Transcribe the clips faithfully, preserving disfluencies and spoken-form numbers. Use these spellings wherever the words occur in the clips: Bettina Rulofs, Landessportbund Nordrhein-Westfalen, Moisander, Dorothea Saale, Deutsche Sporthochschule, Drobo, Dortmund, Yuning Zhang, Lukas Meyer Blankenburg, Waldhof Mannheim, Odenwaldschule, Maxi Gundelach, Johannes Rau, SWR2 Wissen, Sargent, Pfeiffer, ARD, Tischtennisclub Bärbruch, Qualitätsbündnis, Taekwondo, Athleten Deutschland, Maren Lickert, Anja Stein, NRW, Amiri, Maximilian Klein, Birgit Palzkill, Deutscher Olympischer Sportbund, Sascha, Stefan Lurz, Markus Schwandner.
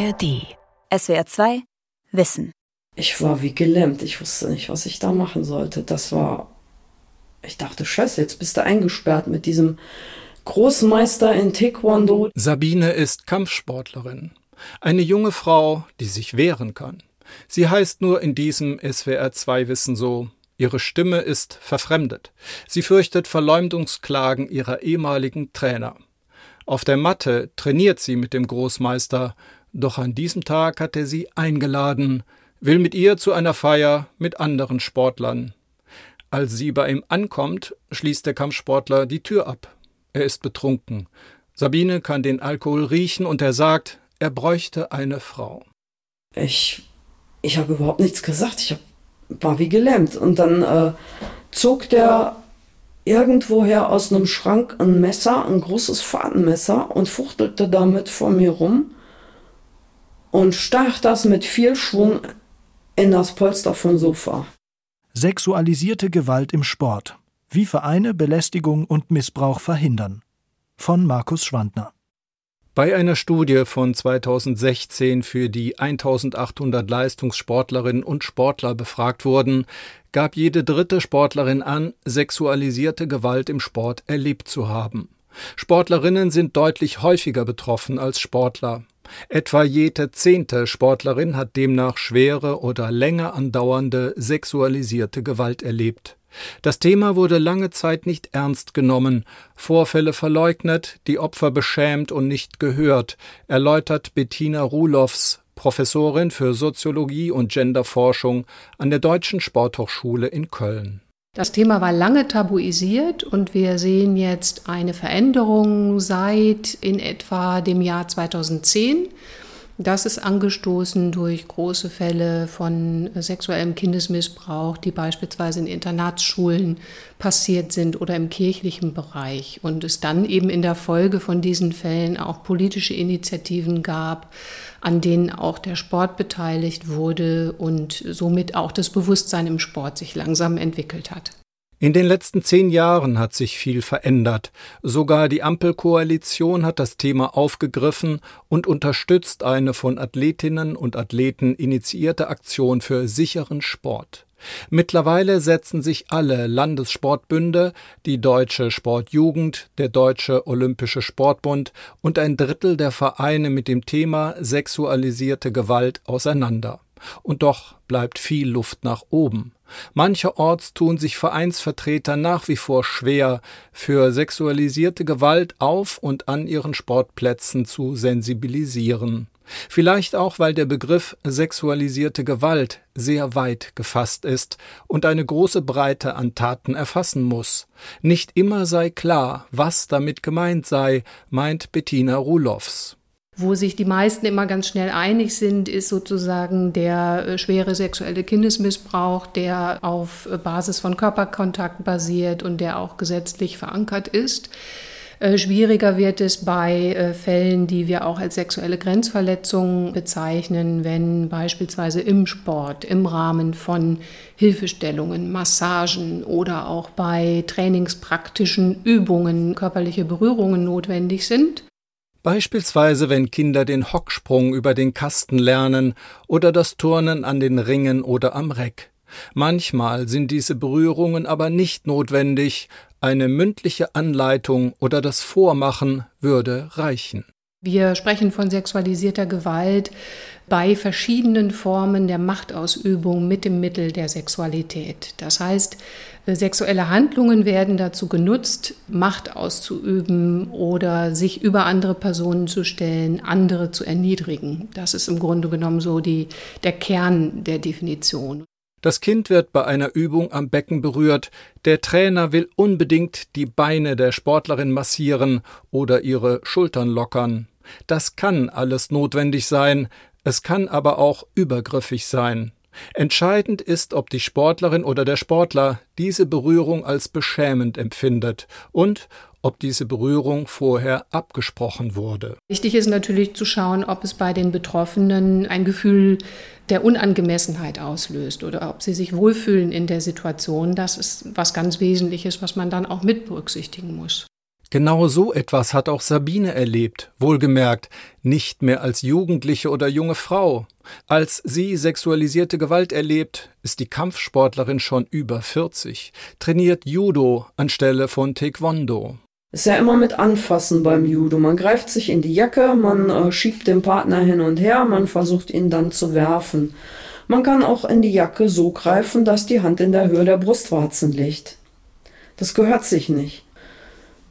A R D. S W R zwei Wissen. Ich war wie gelähmt. Ich wusste nicht, was ich da machen sollte. Das war... Ich dachte, Scheiße, jetzt bist du eingesperrt mit diesem Großmeister in Taekwondo. Sabine ist Kampfsportlerin. Eine junge Frau, die sich wehren kann. Sie heißt nur in diesem S W R zwei Wissen so. Ihre Stimme ist verfremdet. Sie fürchtet Verleumdungsklagen ihrer ehemaligen Trainer. Auf der Matte trainiert sie mit dem Großmeister. Doch an diesem Tag hat er sie eingeladen, will mit ihr zu einer Feier mit anderen Sportlern. Als sie bei ihm ankommt, schließt der Kampfsportler die Tür ab. Er ist betrunken. Sabine kann den Alkohol riechen und er sagt, er bräuchte eine Frau. Ich, ich habe überhaupt nichts gesagt. Ich hab, war wie gelähmt. Und dann äh, zog der irgendwoher aus einem Schrank ein Messer, ein großes Fadenmesser, und fuchtelte damit vor mir rum und stach das mit viel Schwung in das Polster vom Sofa. Sexualisierte Gewalt im Sport. Wie Vereine Belästigung und Missbrauch verhindern. Von Markus Schwandner. Bei einer Studie von zweitausendsechzehn, für die eintausendachthundert Leistungssportlerinnen und Sportler befragt wurden, gab jede dritte Sportlerin an, sexualisierte Gewalt im Sport erlebt zu haben. Sportlerinnen sind deutlich häufiger betroffen als Sportler. Etwa jede zehnte Sportlerin hat demnach schwere oder länger andauernde sexualisierte Gewalt erlebt. Das Thema wurde lange Zeit nicht ernst genommen, Vorfälle verleugnet, die Opfer beschämt und nicht gehört, erläutert Bettina Rulofs, Professorin für Soziologie und Genderforschung an der Deutschen Sporthochschule in Köln. Das Thema war lange tabuisiert und wir sehen jetzt eine Veränderung seit in etwa dem Jahr zweitausendzehn. Das ist angestoßen durch große Fälle von sexuellem Kindesmissbrauch, die beispielsweise in Internatsschulen passiert sind oder im kirchlichen Bereich. Und es dann eben in der Folge von diesen Fällen auch politische Initiativen gab, an denen auch der Sport beteiligt wurde und somit auch das Bewusstsein im Sport sich langsam entwickelt hat. In den letzten zehn Jahren hat sich viel verändert. Sogar die Ampelkoalition hat das Thema aufgegriffen und unterstützt eine von Athletinnen und Athleten initiierte Aktion für sicheren Sport. Mittlerweile setzen sich alle Landessportbünde, die Deutsche Sportjugend, der Deutsche Olympische Sportbund und ein Drittel der Vereine mit dem Thema sexualisierte Gewalt auseinander. Und doch bleibt viel Luft nach oben. Mancherorts tun sich Vereinsvertreter nach wie vor schwer, für sexualisierte Gewalt auf und an ihren Sportplätzen zu sensibilisieren. Vielleicht auch, weil der Begriff sexualisierte Gewalt sehr weit gefasst ist und eine große Breite an Taten erfassen muss. Nicht immer sei klar, was damit gemeint sei, meint Bettina Rulofs. Wo sich die meisten immer ganz schnell einig sind, ist sozusagen der schwere sexuelle Kindesmissbrauch, der auf Basis von Körperkontakt basiert und der auch gesetzlich verankert ist. Schwieriger wird es bei Fällen, die wir auch als sexuelle Grenzverletzungen bezeichnen, wenn beispielsweise im Sport, im Rahmen von Hilfestellungen, Massagen oder auch bei trainingspraktischen Übungen körperliche Berührungen notwendig sind. Beispielsweise, wenn Kinder den Hocksprung über den Kasten lernen oder das Turnen an den Ringen oder am Reck. Manchmal sind diese Berührungen aber nicht notwendig. Eine mündliche Anleitung oder das Vormachen würde reichen. Wir sprechen von sexualisierter Gewalt bei verschiedenen Formen der Machtausübung mit dem Mittel der Sexualität. Das heißt, sexuelle Handlungen werden dazu genutzt, Macht auszuüben oder sich über andere Personen zu stellen, andere zu erniedrigen. Das ist im Grunde genommen so die, der Kern der Definition. Das Kind wird bei einer Übung am Becken berührt, der Trainer will unbedingt die Beine der Sportlerin massieren oder ihre Schultern lockern. Das kann alles notwendig sein, es kann aber auch übergriffig sein. Entscheidend ist, ob die Sportlerin oder der Sportler diese Berührung als beschämend empfindet und ob diese Berührung vorher abgesprochen wurde. Wichtig ist natürlich zu schauen, ob es bei den Betroffenen ein Gefühl der Unangemessenheit auslöst oder ob sie sich wohlfühlen in der Situation. Das ist was ganz Wesentliches, was man dann auch mit berücksichtigen muss. Genau so etwas hat auch Sabine erlebt, wohlgemerkt, nicht mehr als Jugendliche oder junge Frau. Als sie sexualisierte Gewalt erlebt, ist die Kampfsportlerin schon über vierzig, trainiert Judo anstelle von Taekwondo. Ist ja immer mit Anfassen beim Judo. Man greift sich in die Jacke, man äh, schiebt den Partner hin und her, man versucht ihn dann zu werfen. Man kann auch in die Jacke so greifen, dass die Hand in der Höhe der Brustwarzen liegt. Das gehört sich nicht.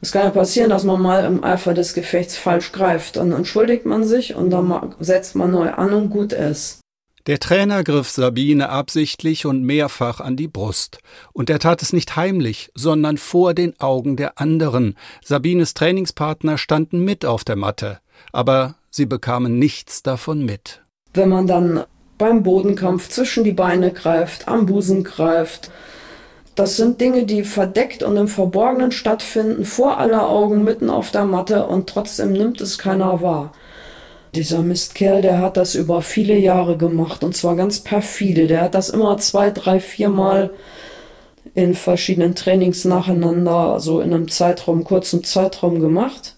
Es kann ja passieren, dass man mal im Eifer des Gefechts falsch greift. Dann entschuldigt man sich und dann setzt man neu an und gut ist. Der Trainer griff Sabine absichtlich und mehrfach an die Brust. Und er tat es nicht heimlich, sondern vor den Augen der anderen. Sabines Trainingspartner standen mit auf der Matte, aber sie bekamen nichts davon mit. Wenn man dann beim Bodenkampf zwischen die Beine greift, am Busen greift, das sind Dinge, die verdeckt und im Verborgenen stattfinden, vor aller Augen, mitten auf der Matte, und trotzdem nimmt es keiner wahr. Dieser Mistkerl, der hat das über viele Jahre gemacht, und zwar ganz perfide. Der hat das immer zwei, drei, viermal in verschiedenen Trainings nacheinander, also in einem Zeitraum, kurzen Zeitraum gemacht.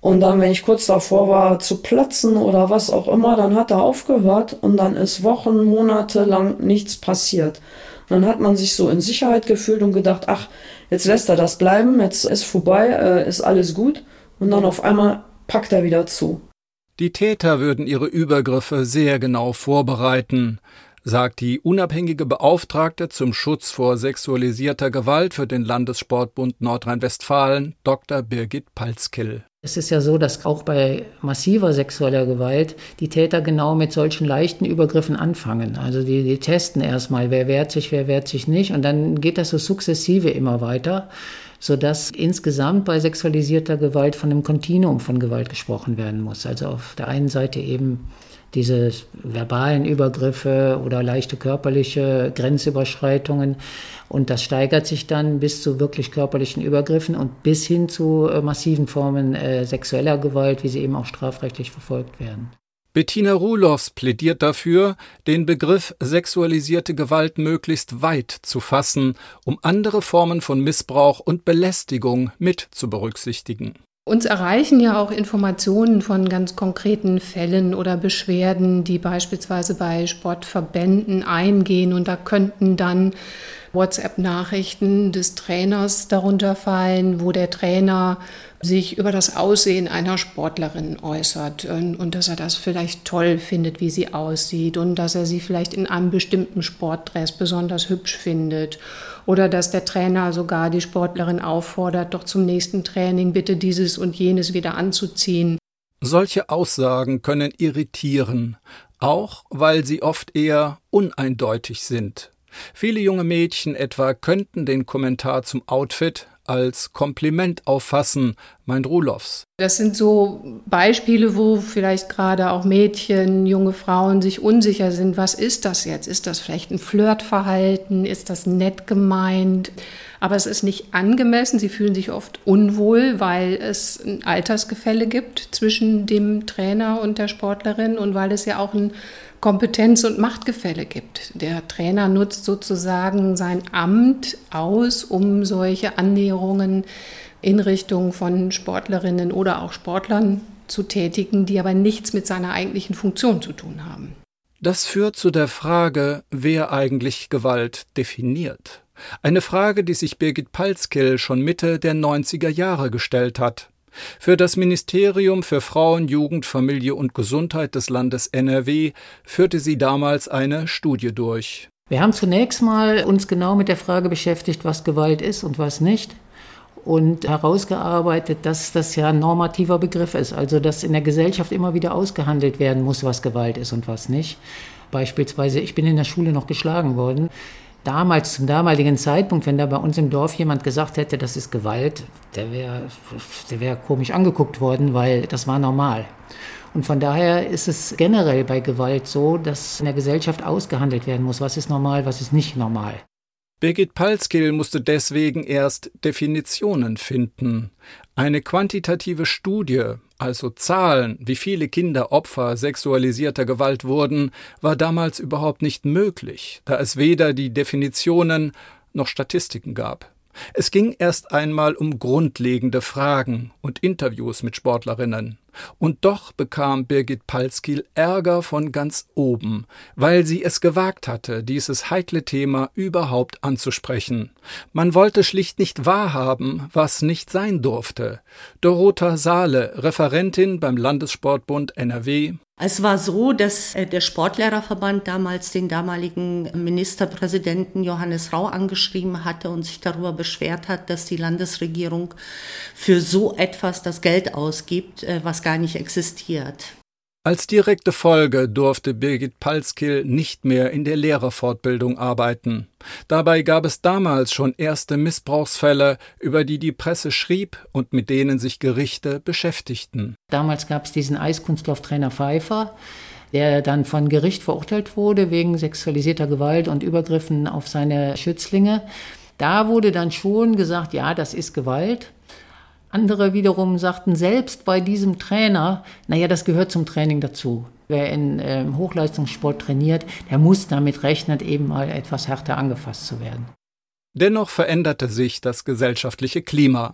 Und dann, wenn ich kurz davor war zu platzen oder was auch immer, dann hat er aufgehört und dann ist Wochen, Monate lang nichts passiert. Dann hat man sich so in Sicherheit gefühlt und gedacht, ach, jetzt lässt er das bleiben, jetzt ist vorbei, äh, ist alles gut. Und dann auf einmal packt er wieder zu. Die Täter würden ihre Übergriffe sehr genau vorbereiten, sagt die unabhängige Beauftragte zum Schutz vor sexualisierter Gewalt für den Landessportbund Nordrhein-Westfalen, Doktor Birgit Palzkill. Es ist ja so, dass auch bei massiver sexueller Gewalt die Täter genau mit solchen leichten Übergriffen anfangen. Also die, die testen erstmal, wer wehrt sich, wer wehrt sich nicht. Und dann geht das so sukzessive immer weiter, sodass insgesamt bei sexualisierter Gewalt von einem Kontinuum von Gewalt gesprochen werden muss. Also auf der einen Seite eben diese verbalen Übergriffe oder leichte körperliche Grenzüberschreitungen. Und das steigert sich dann bis zu wirklich körperlichen Übergriffen und bis hin zu massiven Formen äh, sexueller Gewalt, wie sie eben auch strafrechtlich verfolgt werden. Bettina Rulofs plädiert dafür, den Begriff sexualisierte Gewalt möglichst weit zu fassen, um andere Formen von Missbrauch und Belästigung mit zu berücksichtigen. Uns erreichen ja auch Informationen von ganz konkreten Fällen oder Beschwerden, die beispielsweise bei Sportverbänden eingehen. Und da könnten dann WhatsApp-Nachrichten des Trainers darunter fallen, wo der Trainer sich über das Aussehen einer Sportlerin äußert und dass er das vielleicht toll findet, wie sie aussieht und dass er sie vielleicht in einem bestimmten Sportdress besonders hübsch findet oder dass der Trainer sogar die Sportlerin auffordert, doch zum nächsten Training bitte dieses und jenes wieder anzuziehen. Solche Aussagen können irritieren, auch weil sie oft eher uneindeutig sind. Viele junge Mädchen etwa könnten den Kommentar zum Outfit als Kompliment auffassen, meint Rulofs. Das sind so Beispiele, wo vielleicht gerade auch Mädchen, junge Frauen sich unsicher sind. Was ist das jetzt? Ist das vielleicht ein Flirtverhalten? Ist das nett gemeint? Aber es ist nicht angemessen. Sie fühlen sich oft unwohl, weil es ein Altersgefälle gibt zwischen dem Trainer und der Sportlerin und weil es ja auch ein Kompetenz- und Machtgefälle gibt. Der Trainer nutzt sozusagen sein Amt aus, um solche Annäherungen in Richtung von Sportlerinnen oder auch Sportlern zu tätigen, die aber nichts mit seiner eigentlichen Funktion zu tun haben. Das führt zu der Frage, wer eigentlich Gewalt definiert. Eine Frage, die sich Birgit Palzkill schon Mitte der neunziger Jahre gestellt hat. Für das Ministerium für Frauen, Jugend, Familie und Gesundheit des Landes N R W führte sie damals eine Studie durch. Wir haben zunächst mal uns genau mit der Frage beschäftigt, was Gewalt ist und was nicht, und herausgearbeitet, dass das ja ein normativer Begriff ist, also dass in der Gesellschaft immer wieder ausgehandelt werden muss, was Gewalt ist und was nicht. Beispielsweise, ich bin in der Schule noch geschlagen worden. Damals, zum damaligen Zeitpunkt, wenn da bei uns im Dorf jemand gesagt hätte, das ist Gewalt, der wäre der wär komisch angeguckt worden, weil das war normal. Und von daher ist es generell bei Gewalt so, dass in der Gesellschaft ausgehandelt werden muss, was ist normal, was ist nicht normal. Birgit Palzkill musste deswegen erst Definitionen finden. Eine quantitative Studie, also Zahlen, wie viele Kinder Opfer sexualisierter Gewalt wurden, war damals überhaupt nicht möglich, da es weder die Definitionen noch Statistiken gab. Es ging erst einmal um grundlegende Fragen und Interviews mit Sportlerinnen. Und doch bekam Birgit Palzkill Ärger von ganz oben, weil sie es gewagt hatte, dieses heikle Thema überhaupt anzusprechen. Man wollte schlicht nicht wahrhaben, was nicht sein durfte. Dorothea Saale, Referentin beim Landessportbund N R W. Es war so, dass der Sportlehrerverband damals den damaligen Ministerpräsidenten Johannes Rau angeschrieben hatte und sich darüber beschwert hat, dass die Landesregierung für so etwas das Geld ausgibt, was gar nicht existiert. Als direkte Folge durfte Birgit Palzkill nicht mehr in der Lehrerfortbildung arbeiten. Dabei gab es damals schon erste Missbrauchsfälle, über die die Presse schrieb und mit denen sich Gerichte beschäftigten. Damals gab es diesen Eiskunstlauftrainer Pfeiffer, der dann von Gericht verurteilt wurde wegen sexualisierter Gewalt und Übergriffen auf seine Schützlinge. Da wurde dann schon gesagt, ja, das ist Gewalt. Andere wiederum sagten selbst bei diesem Trainer, naja, das gehört zum Training dazu. Wer in äh, Hochleistungssport trainiert, der muss damit rechnen, eben mal etwas härter angefasst zu werden. Dennoch veränderte sich das gesellschaftliche Klima.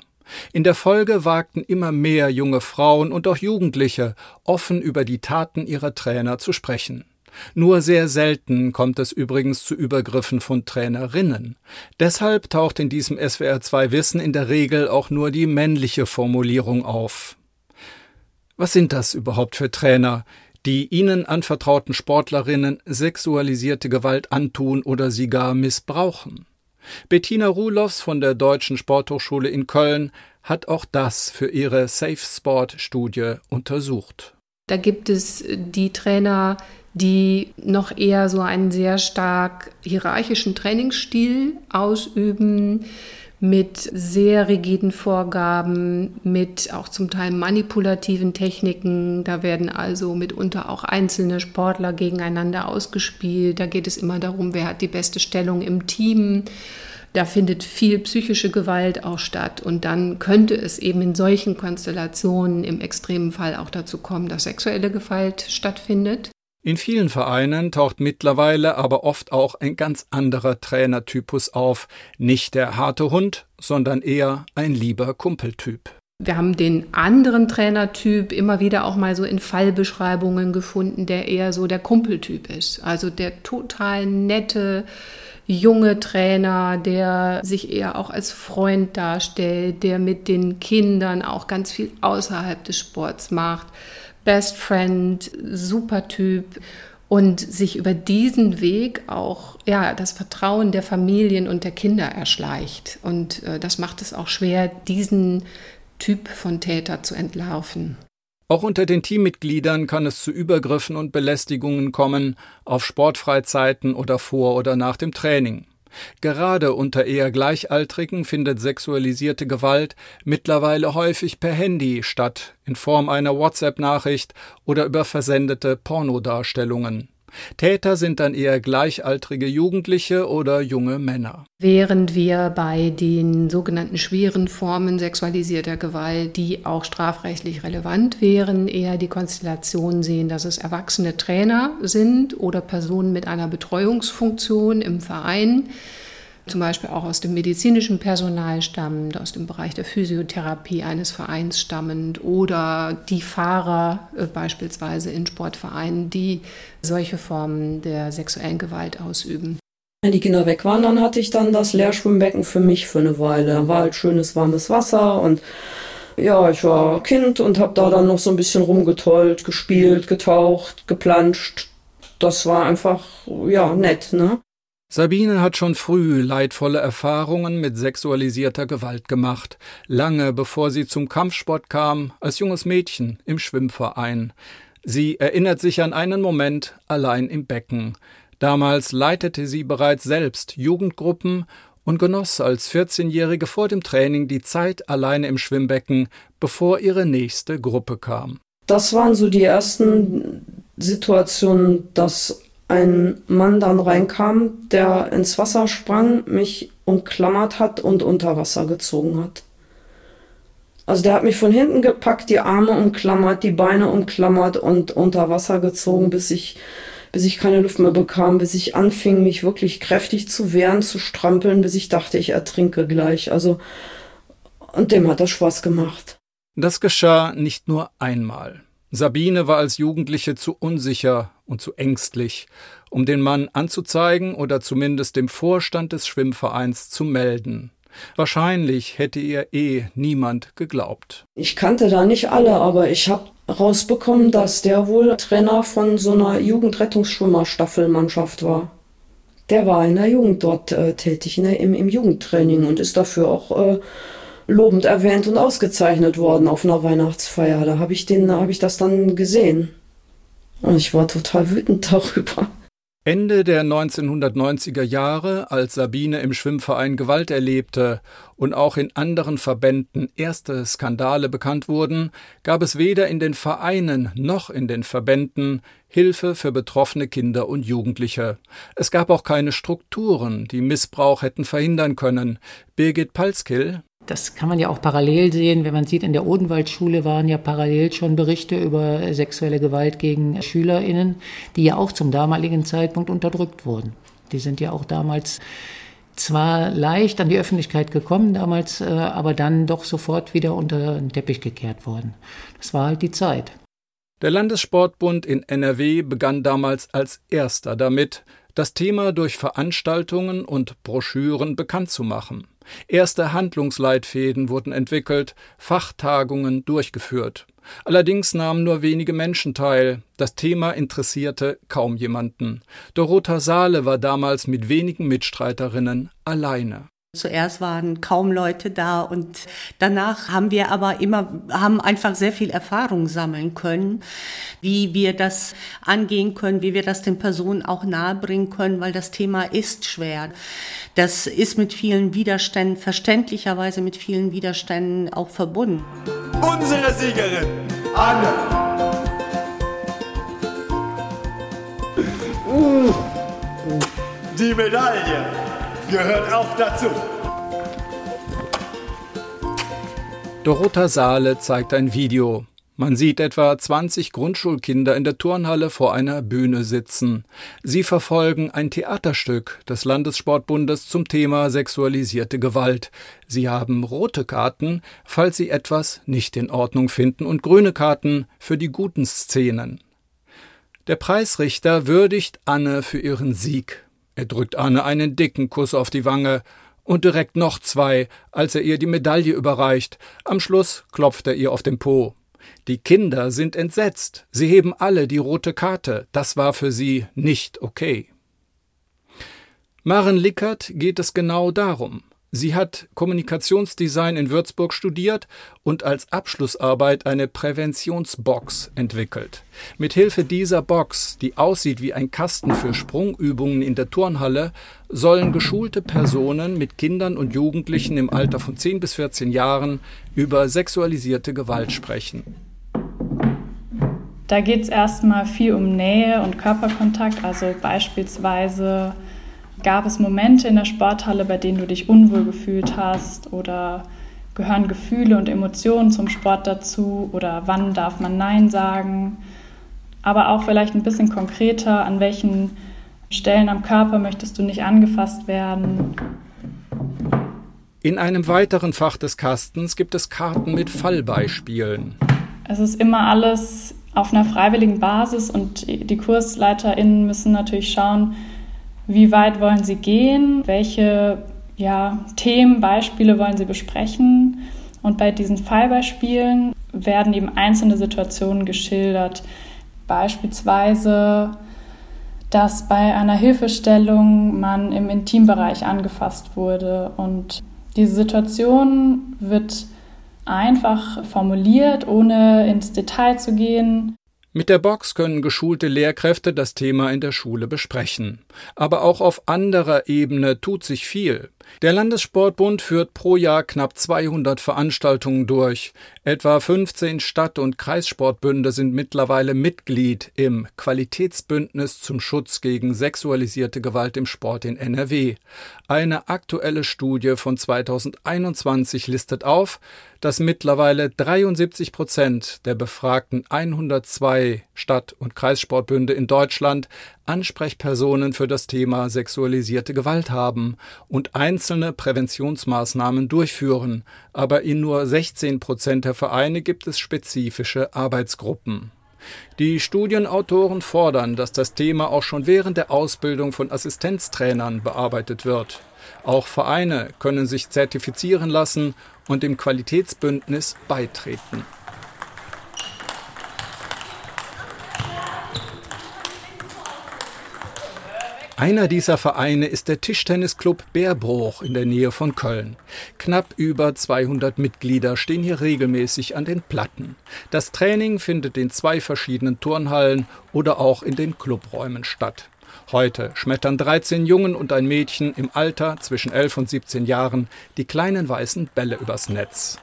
In der Folge wagten immer mehr junge Frauen und auch Jugendliche, offen über die Taten ihrer Trainer zu sprechen. Nur sehr selten kommt es übrigens zu Übergriffen von Trainerinnen. Deshalb taucht in diesem S W R zwei Wissen in der Regel auch nur die männliche Formulierung auf. Was sind das überhaupt für Trainer, die ihnen anvertrauten Sportlerinnen sexualisierte Gewalt antun oder sie gar missbrauchen? Bettina Rulofs von der Deutschen Sporthochschule in Köln hat auch das für ihre Safe Sport-Studie untersucht. Da gibt es die Trainer, die noch eher so einen sehr stark hierarchischen Trainingsstil ausüben, mit sehr rigiden Vorgaben, mit auch zum Teil manipulativen Techniken. Da werden also mitunter auch einzelne Sportler gegeneinander ausgespielt. Da geht es immer darum, wer hat die beste Stellung im Team. Da findet viel psychische Gewalt auch statt. Und dann könnte es eben in solchen Konstellationen im extremen Fall auch dazu kommen, dass sexuelle Gewalt stattfindet. In vielen Vereinen taucht mittlerweile aber oft auch ein ganz anderer Trainertypus auf. Nicht der harte Hund, sondern eher ein lieber Kumpeltyp. Wir haben den anderen Trainertyp immer wieder auch mal so in Fallbeschreibungen gefunden, der eher so der Kumpeltyp ist. Also der total nette, junge Trainer, der sich eher auch als Freund darstellt, der mit den Kindern auch ganz viel außerhalb des Sports macht. Best Friend, super Typ, und sich über diesen Weg auch ja, das Vertrauen der Familien und der Kinder erschleicht. Und äh, das macht es auch schwer, diesen Typ von Täter zu entlarven. Auch unter den Teammitgliedern kann es zu Übergriffen und Belästigungen kommen, auf Sportfreizeiten oder vor oder nach dem Training. Gerade unter eher Gleichaltrigen findet sexualisierte Gewalt mittlerweile häufig per Handy statt, in Form einer WhatsApp-Nachricht oder über versendete Pornodarstellungen. Täter sind dann eher gleichaltrige Jugendliche oder junge Männer. Während wir bei den sogenannten schweren Formen sexualisierter Gewalt, die auch strafrechtlich relevant wären, eher die Konstellation sehen, dass es erwachsene Trainer sind oder Personen mit einer Betreuungsfunktion im Verein, zum Beispiel auch aus dem medizinischen Personal stammend, aus dem Bereich der Physiotherapie eines Vereins stammend, oder die Fahrer äh, beispielsweise in Sportvereinen, die solche Formen der sexuellen Gewalt ausüben. Wenn die Kinder weg waren, dann hatte ich dann das Lehrschwimmbecken für mich für eine Weile. Da war halt schönes, warmes Wasser und ja, ich war Kind und habe da dann noch so ein bisschen rumgetollt, gespielt, getaucht, geplanscht. Das war einfach, ja, nett, ne? Sabine hat schon früh leidvolle Erfahrungen mit sexualisierter Gewalt gemacht, lange bevor sie zum Kampfsport kam, als junges Mädchen im Schwimmverein. Sie erinnert sich an einen Moment allein im Becken. Damals leitete sie bereits selbst Jugendgruppen und genoss als vierzehnjährige vor dem Training die Zeit alleine im Schwimmbecken, bevor ihre nächste Gruppe kam. Das waren so die ersten Situationen, dass ein Mann dann reinkam, der ins Wasser sprang, mich umklammert hat und unter Wasser gezogen hat. Also der hat mich von hinten gepackt, die Arme umklammert, die Beine umklammert und unter Wasser gezogen, bis ich bis ich keine Luft mehr bekam, bis ich anfing, mich wirklich kräftig zu wehren, zu strampeln, bis ich dachte, ich ertrinke gleich. Also, und dem hat das Spaß gemacht. Das geschah nicht nur einmal. Sabine war als Jugendliche zu unsicher und zu ängstlich, um den Mann anzuzeigen oder zumindest dem Vorstand des Schwimmvereins zu melden. Wahrscheinlich hätte ihr eh niemand geglaubt. Ich kannte da nicht alle, aber ich habe rausbekommen, dass der wohl Trainer von so einer Jugendrettungsschwimmerstaffelmannschaft war. Der war in der Jugend dort äh, tätig, ne, im, im Jugendtraining und ist dafür auch äh, lobend erwähnt und ausgezeichnet worden auf einer Weihnachtsfeier. Da habe ich, den, da hab ich das dann gesehen und ich war total wütend darüber. Ende der neunzehnhundertneunziger Jahre, als Sabine im Schwimmverein Gewalt erlebte und auch in anderen Verbänden erste Skandale bekannt wurden, gab es weder in den Vereinen noch in den Verbänden Hilfe für betroffene Kinder und Jugendliche. Es gab auch keine Strukturen, die Missbrauch hätten verhindern können. Birgit Palzkill: Das kann man ja auch parallel sehen, wenn man sieht, in der Odenwaldschule waren ja parallel schon Berichte über sexuelle Gewalt gegen SchülerInnen, die ja auch zum damaligen Zeitpunkt unterdrückt wurden. Die sind ja auch damals zwar leicht an die Öffentlichkeit gekommen damals, aber dann doch sofort wieder unter den Teppich gekehrt worden. Das war halt die Zeit. Der Landessportbund in N R W begann damals als erster damit, das Thema durch Veranstaltungen und Broschüren bekannt zu machen. Erste Handlungsleitfäden wurden entwickelt, Fachtagungen durchgeführt. Allerdings nahmen nur wenige Menschen teil. Das Thema interessierte kaum jemanden. Dorothea Saale war damals mit wenigen Mitstreiterinnen alleine. Zuerst waren kaum Leute da und danach haben wir aber immer, haben einfach sehr viel Erfahrung sammeln können, wie wir das angehen können, wie wir das den Personen auch nahebringen können, weil das Thema ist schwer. Das ist mit vielen Widerständen, verständlicherweise mit vielen Widerständen auch verbunden. Unsere Siegerin, Anne. Uh, die Medaille gehört auch dazu. Dorothea Saale zeigt ein Video. Man sieht etwa zwanzig Grundschulkinder in der Turnhalle vor einer Bühne sitzen. Sie verfolgen ein Theaterstück des Landessportbundes zum Thema sexualisierte Gewalt. Sie haben rote Karten, falls sie etwas nicht in Ordnung finden, und grüne Karten für die guten Szenen. Der Preisrichter würdigt Anne für ihren Sieg. Er drückt Anne einen dicken Kuss auf die Wange und direkt noch zwei, als er ihr die Medaille überreicht. Am Schluss klopft er ihr auf den Po. Die Kinder sind entsetzt. Sie heben alle die rote Karte. Das war für sie nicht okay. Maren Lickert geht es genau darum. Sie hat Kommunikationsdesign in Würzburg studiert und als Abschlussarbeit eine Präventionsbox entwickelt. Mithilfe dieser Box, die aussieht wie ein Kasten für Sprungübungen in der Turnhalle, sollen geschulte Personen mit Kindern und Jugendlichen im Alter von zehn bis vierzehn Jahren über sexualisierte Gewalt sprechen. Da geht es erstmal viel um Nähe und Körperkontakt, also beispielsweise: Gab es Momente in der Sporthalle, bei denen du dich unwohl gefühlt hast, oder gehören Gefühle und Emotionen zum Sport dazu, oder wann darf man Nein sagen? Aber auch vielleicht ein bisschen konkreter: An welchen Stellen am Körper möchtest du nicht angefasst werden? In einem weiteren Fach des Kastens gibt es Karten mit Fallbeispielen. Es ist immer alles auf einer freiwilligen Basis und die KursleiterInnen müssen natürlich schauen, wie weit wollen sie gehen, welche ja, Themen, Beispiele wollen sie besprechen. Und bei diesen Fallbeispielen werden eben einzelne Situationen geschildert. Beispielsweise, dass bei einer Hilfestellung man im Intimbereich angefasst wurde. Und diese Situation wird einfach formuliert, ohne ins Detail zu gehen. Mit der Box können geschulte Lehrkräfte das Thema in der Schule besprechen. Aber auch auf anderer Ebene tut sich viel. Der Landessportbund führt pro Jahr knapp zweihundert Veranstaltungen durch. Etwa fünfzehn Stadt- und Kreissportbünde sind mittlerweile Mitglied im Qualitätsbündnis zum Schutz gegen sexualisierte Gewalt im Sport in N R W. Eine aktuelle Studie von zweitausendeinundzwanzig listet auf, dass mittlerweile dreiundsiebzig Prozent der befragten hundertzwei Stadt- und Kreissportbünde in Deutschland Ansprechpersonen für das Thema sexualisierte Gewalt haben und einzelne Präventionsmaßnahmen durchführen, aber in nur sechzehn Prozent der Vereine gibt es spezifische Arbeitsgruppen. Die Studienautoren fordern, dass das Thema auch schon während der Ausbildung von Assistenztrainern bearbeitet wird. Auch Vereine können sich zertifizieren lassen und dem Qualitätsbündnis beitreten. Einer dieser Vereine ist der Tischtennisclub Bärbruch in der Nähe von Köln. Knapp über zweihundert Mitglieder stehen hier regelmäßig an den Platten. Das Training findet in zwei verschiedenen Turnhallen oder auch in den Clubräumen statt. Heute schmettern dreizehn Jungen und ein Mädchen im Alter zwischen elf und siebzehn Jahren die kleinen weißen Bälle übers Netz.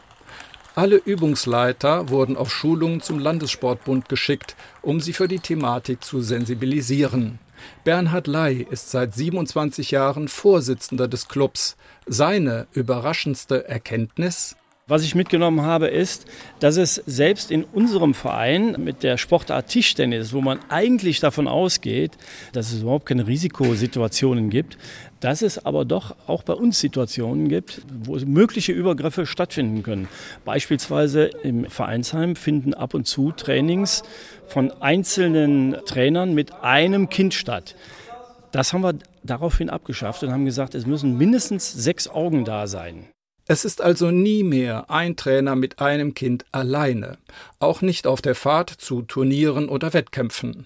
Alle Übungsleiter wurden auf Schulungen zum Landessportbund geschickt, um sie für die Thematik zu sensibilisieren. Bernhard Ley ist seit siebenundzwanzig Jahren Vorsitzender des Clubs. Seine überraschendste Erkenntnis? Was ich mitgenommen habe, ist, dass es selbst in unserem Verein mit der Sportart Tischtennis, wo man eigentlich davon ausgeht, dass es überhaupt keine Risikosituationen gibt, dass es aber doch auch bei uns Situationen gibt, wo mögliche Übergriffe stattfinden können. Beispielsweise im Vereinsheim finden ab und zu Trainings von einzelnen Trainern mit einem Kind statt. Das haben wir daraufhin abgeschafft und haben gesagt, es müssen mindestens sechs Augen da sein. Es ist also nie mehr ein Trainer mit einem Kind alleine, auch nicht auf der Fahrt zu Turnieren oder Wettkämpfen.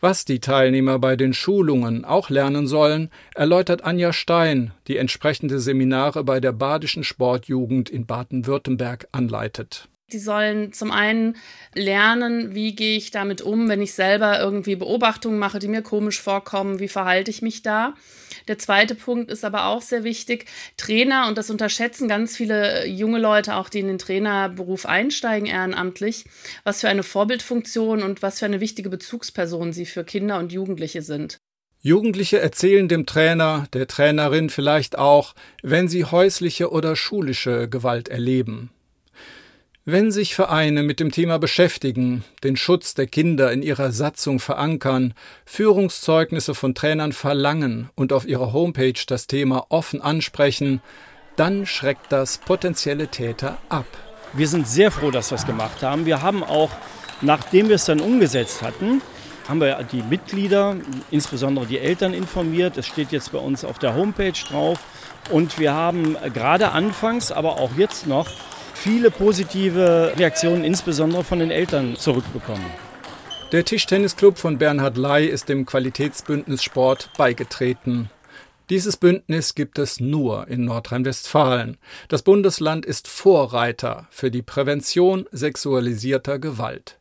Was die Teilnehmer bei den Schulungen auch lernen sollen, erläutert Anja Stein, die entsprechende Seminare bei der Badischen Sportjugend in Baden-Württemberg anleitet. Die sollen zum einen lernen, wie gehe ich damit um, wenn ich selber irgendwie Beobachtungen mache, die mir komisch vorkommen, wie verhalte ich mich da. Der zweite Punkt ist aber auch sehr wichtig. Trainer, und das unterschätzen ganz viele junge Leute, auch die in den Trainerberuf einsteigen ehrenamtlich, was für eine Vorbildfunktion und was für eine wichtige Bezugsperson sie für Kinder und Jugendliche sind. Jugendliche erzählen dem Trainer, der Trainerin vielleicht auch, wenn sie häusliche oder schulische Gewalt erleben. Wenn sich Vereine mit dem Thema beschäftigen, den Schutz der Kinder in ihrer Satzung verankern, Führungszeugnisse von Trainern verlangen und auf ihrer Homepage das Thema offen ansprechen, dann schreckt das potenzielle Täter ab. Wir sind sehr froh, dass wir es gemacht haben. Wir haben auch, nachdem wir es dann umgesetzt hatten, haben wir die Mitglieder, insbesondere die Eltern informiert. Es steht jetzt bei uns auf der Homepage drauf. Und wir haben gerade anfangs, aber auch jetzt noch, viele positive Reaktionen, insbesondere von den Eltern, zurückbekommen. Der Tischtennisclub von Bernhard Ley ist dem Qualitätsbündnis Sport beigetreten. Dieses Bündnis gibt es nur in Nordrhein-Westfalen. Das Bundesland ist Vorreiter für die Prävention sexualisierter Gewalt.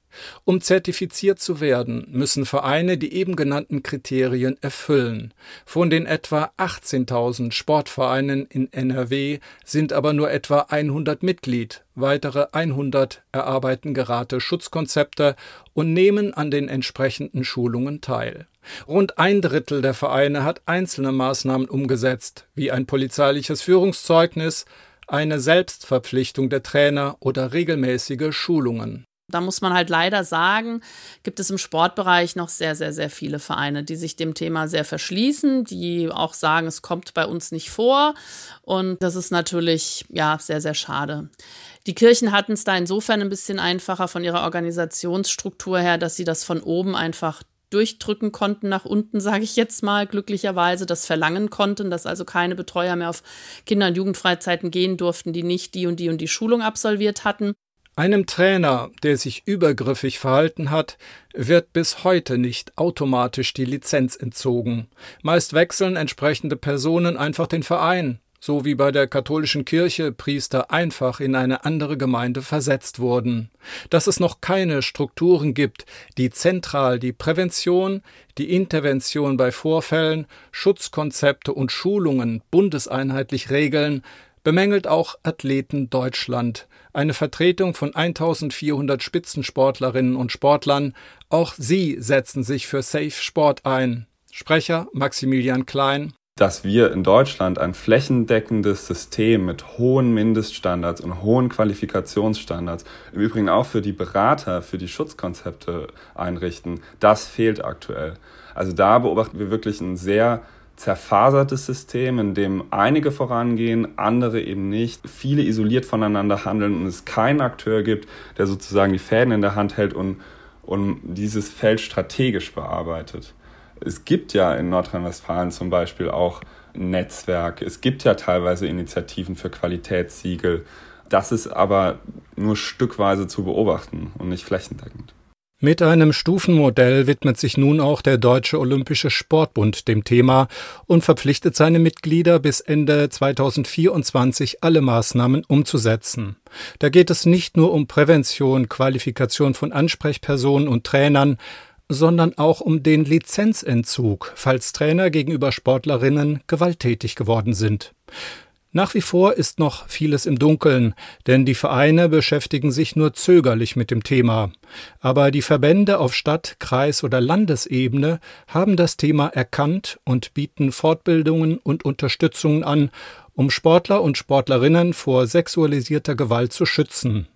Um zertifiziert zu werden, müssen Vereine die eben genannten Kriterien erfüllen. Von den etwa achtzehntausend Sportvereinen in N R W sind aber nur etwa hundert Mitglied. Weitere hundert erarbeiten gerade Schutzkonzepte und nehmen an den entsprechenden Schulungen teil. Rund ein Drittel der Vereine hat einzelne Maßnahmen umgesetzt, wie ein polizeiliches Führungszeugnis, eine Selbstverpflichtung der Trainer oder regelmäßige Schulungen. Da muss man halt leider sagen, gibt es im Sportbereich noch sehr, sehr, sehr viele Vereine, die sich dem Thema sehr verschließen, die auch sagen, es kommt bei uns nicht vor. Und das ist natürlich, ja, sehr, sehr schade. Die Kirchen hatten es da insofern ein bisschen einfacher von ihrer Organisationsstruktur her, dass sie das von oben einfach durchdrücken konnten nach unten, sage ich jetzt mal, glücklicherweise, das verlangen konnten, dass also keine Betreuer mehr auf Kinder- und Jugendfreizeiten gehen durften, die nicht die und die und die Schulung absolviert hatten. Einem Trainer, der sich übergriffig verhalten hat, wird bis heute nicht automatisch die Lizenz entzogen. Meist wechseln entsprechende Personen einfach den Verein, so wie bei der katholischen Kirche Priester einfach in eine andere Gemeinde versetzt wurden. Dass es noch keine Strukturen gibt, die zentral die Prävention, die Intervention bei Vorfällen, Schutzkonzepte und Schulungen bundeseinheitlich regeln, bemängelt auch Athleten Deutschland, eine Vertretung von eintausendvierhundert Spitzensportlerinnen und Sportlern. Auch sie setzen sich für Safe Sport ein. Sprecher Maximilian Klein. dass wir in Deutschland ein flächendeckendes System mit hohen Mindeststandards und hohen Qualifikationsstandards, im Übrigen auch für die Berater, für die Schutzkonzepte einrichten, das fehlt aktuell. Also da beobachten wir wirklich ein sehr zerfasertes System, in dem einige vorangehen, andere eben nicht, viele isoliert voneinander handeln und es keinen Akteur gibt, der sozusagen die Fäden in der Hand hält und, und dieses Feld strategisch bearbeitet. Es gibt ja in Nordrhein-Westfalen zum Beispiel auch Netzwerke. Es gibt ja teilweise Initiativen für Qualitätssiegel. Das ist aber nur stückweise zu beobachten und nicht flächendeckend. Mit einem Stufenmodell widmet sich nun auch der Deutsche Olympische Sportbund dem Thema und verpflichtet seine Mitglieder, bis Ende zweitausendvierundzwanzig alle Maßnahmen umzusetzen. Da geht es nicht nur um Prävention, Qualifikation von Ansprechpersonen und Trainern, sondern auch um den Lizenzentzug, falls Trainer gegenüber Sportlerinnen gewalttätig geworden sind. Nach wie vor ist noch vieles im Dunkeln, denn die Vereine beschäftigen sich nur zögerlich mit dem Thema. Aber die Verbände auf Stadt-, Kreis- oder Landesebene haben das Thema erkannt und bieten Fortbildungen und Unterstützungen an, um Sportler und Sportlerinnen vor sexualisierter Gewalt zu schützen.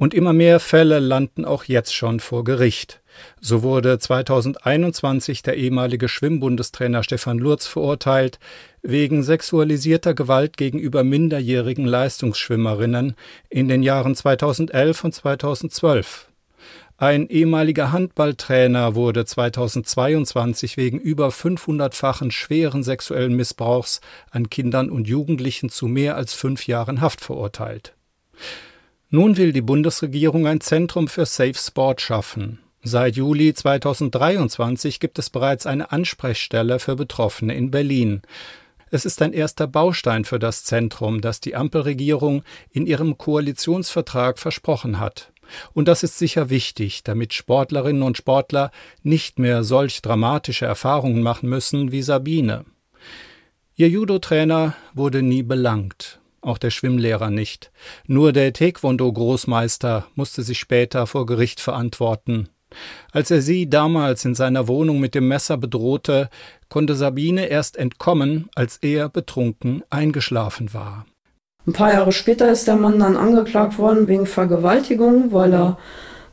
Und immer mehr Fälle landen auch jetzt schon vor Gericht. So wurde zweitausendeinundzwanzig der ehemalige Schwimmbundestrainer Stefan Lurz verurteilt, wegen sexualisierter Gewalt gegenüber minderjährigen Leistungsschwimmerinnen in den Jahren zweitausendelf und zweitausendzwölf. Ein ehemaliger Handballtrainer wurde zweitausendzweiundzwanzig wegen über fünfhundertfachen schweren sexuellen Missbrauchs an Kindern und Jugendlichen zu mehr als fünf Jahren Haft verurteilt. Nun will die Bundesregierung ein Zentrum für Safe Sport schaffen. Seit Juli zweitausenddreiundzwanzig gibt es bereits eine Ansprechstelle für Betroffene in Berlin. Es ist ein erster Baustein für das Zentrum, das die Ampelregierung in ihrem Koalitionsvertrag versprochen hat. Und das ist sicher wichtig, damit Sportlerinnen und Sportler nicht mehr solch dramatische Erfahrungen machen müssen wie Sabine. Ihr Judo-Trainer wurde nie belangt. Auch der Schwimmlehrer nicht. Nur der Taekwondo-Großmeister musste sich später vor Gericht verantworten. Als er sie damals in seiner Wohnung mit dem Messer bedrohte, konnte Sabine erst entkommen, als er betrunken eingeschlafen war. Ein paar Jahre später ist der Mann dann angeklagt worden wegen Vergewaltigung, weil er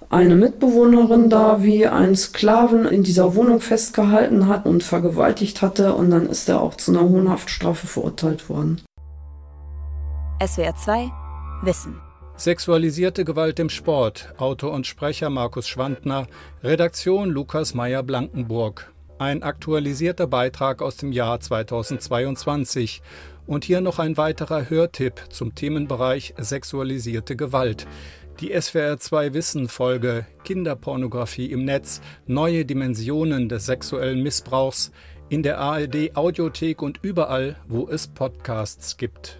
eine Mitbewohnerin da wie einen Sklaven in dieser Wohnung festgehalten hat und vergewaltigt hatte. Und dann ist er auch zu einer hohen Haftstrafe verurteilt worden. S W R zwei Wissen. Sexualisierte Gewalt im Sport. Autor und Sprecher Markus Schwandner. Redaktion Lukas Meyer Blankenburg. Ein aktualisierter Beitrag aus dem Jahr zweitausendzweiundzwanzig. Und hier noch ein weiterer Hörtipp zum Themenbereich sexualisierte Gewalt. Die S W R zwei Wissen Folge Kinderpornografie im Netz. Neue Dimensionen des sexuellen Missbrauchs. In der A R D Audiothek und überall, wo es Podcasts gibt.